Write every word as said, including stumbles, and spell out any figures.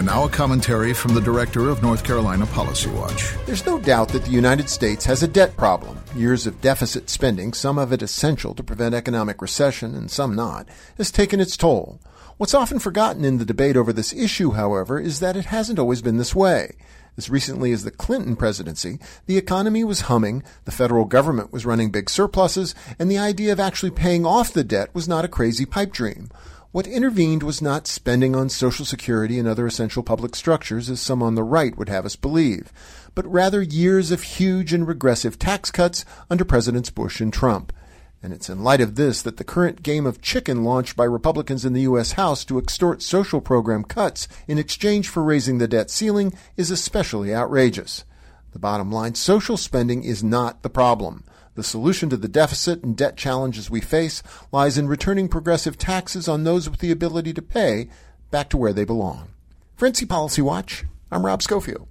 And now a commentary from the director of North Carolina Policy Watch. There's no doubt that the United States has a debt problem. Years of deficit spending, some of it essential to prevent economic recession and some not, has taken its toll. What's often forgotten in the debate over this issue, however, is that it hasn't always been this way. As recently as the Clinton presidency, the economy was humming, the federal government was running big surpluses, and the idea of actually paying off the debt was not a crazy pipe dream. What intervened was not spending on Social Security and other essential public structures, as some on the right would have us believe, but rather years of huge and regressive tax cuts under Presidents Bush and Trump. And it's in light of this that the current game of chicken launched by Republicans in the U S House to extort social program cuts in exchange for raising the debt ceiling is especially outrageous. The bottom line, social spending is not the problem. The solution to the deficit and debt challenges we face lies in returning progressive taxes on those with the ability to pay back to where they belong. For N C Policy Watch, I'm Rob Schofield.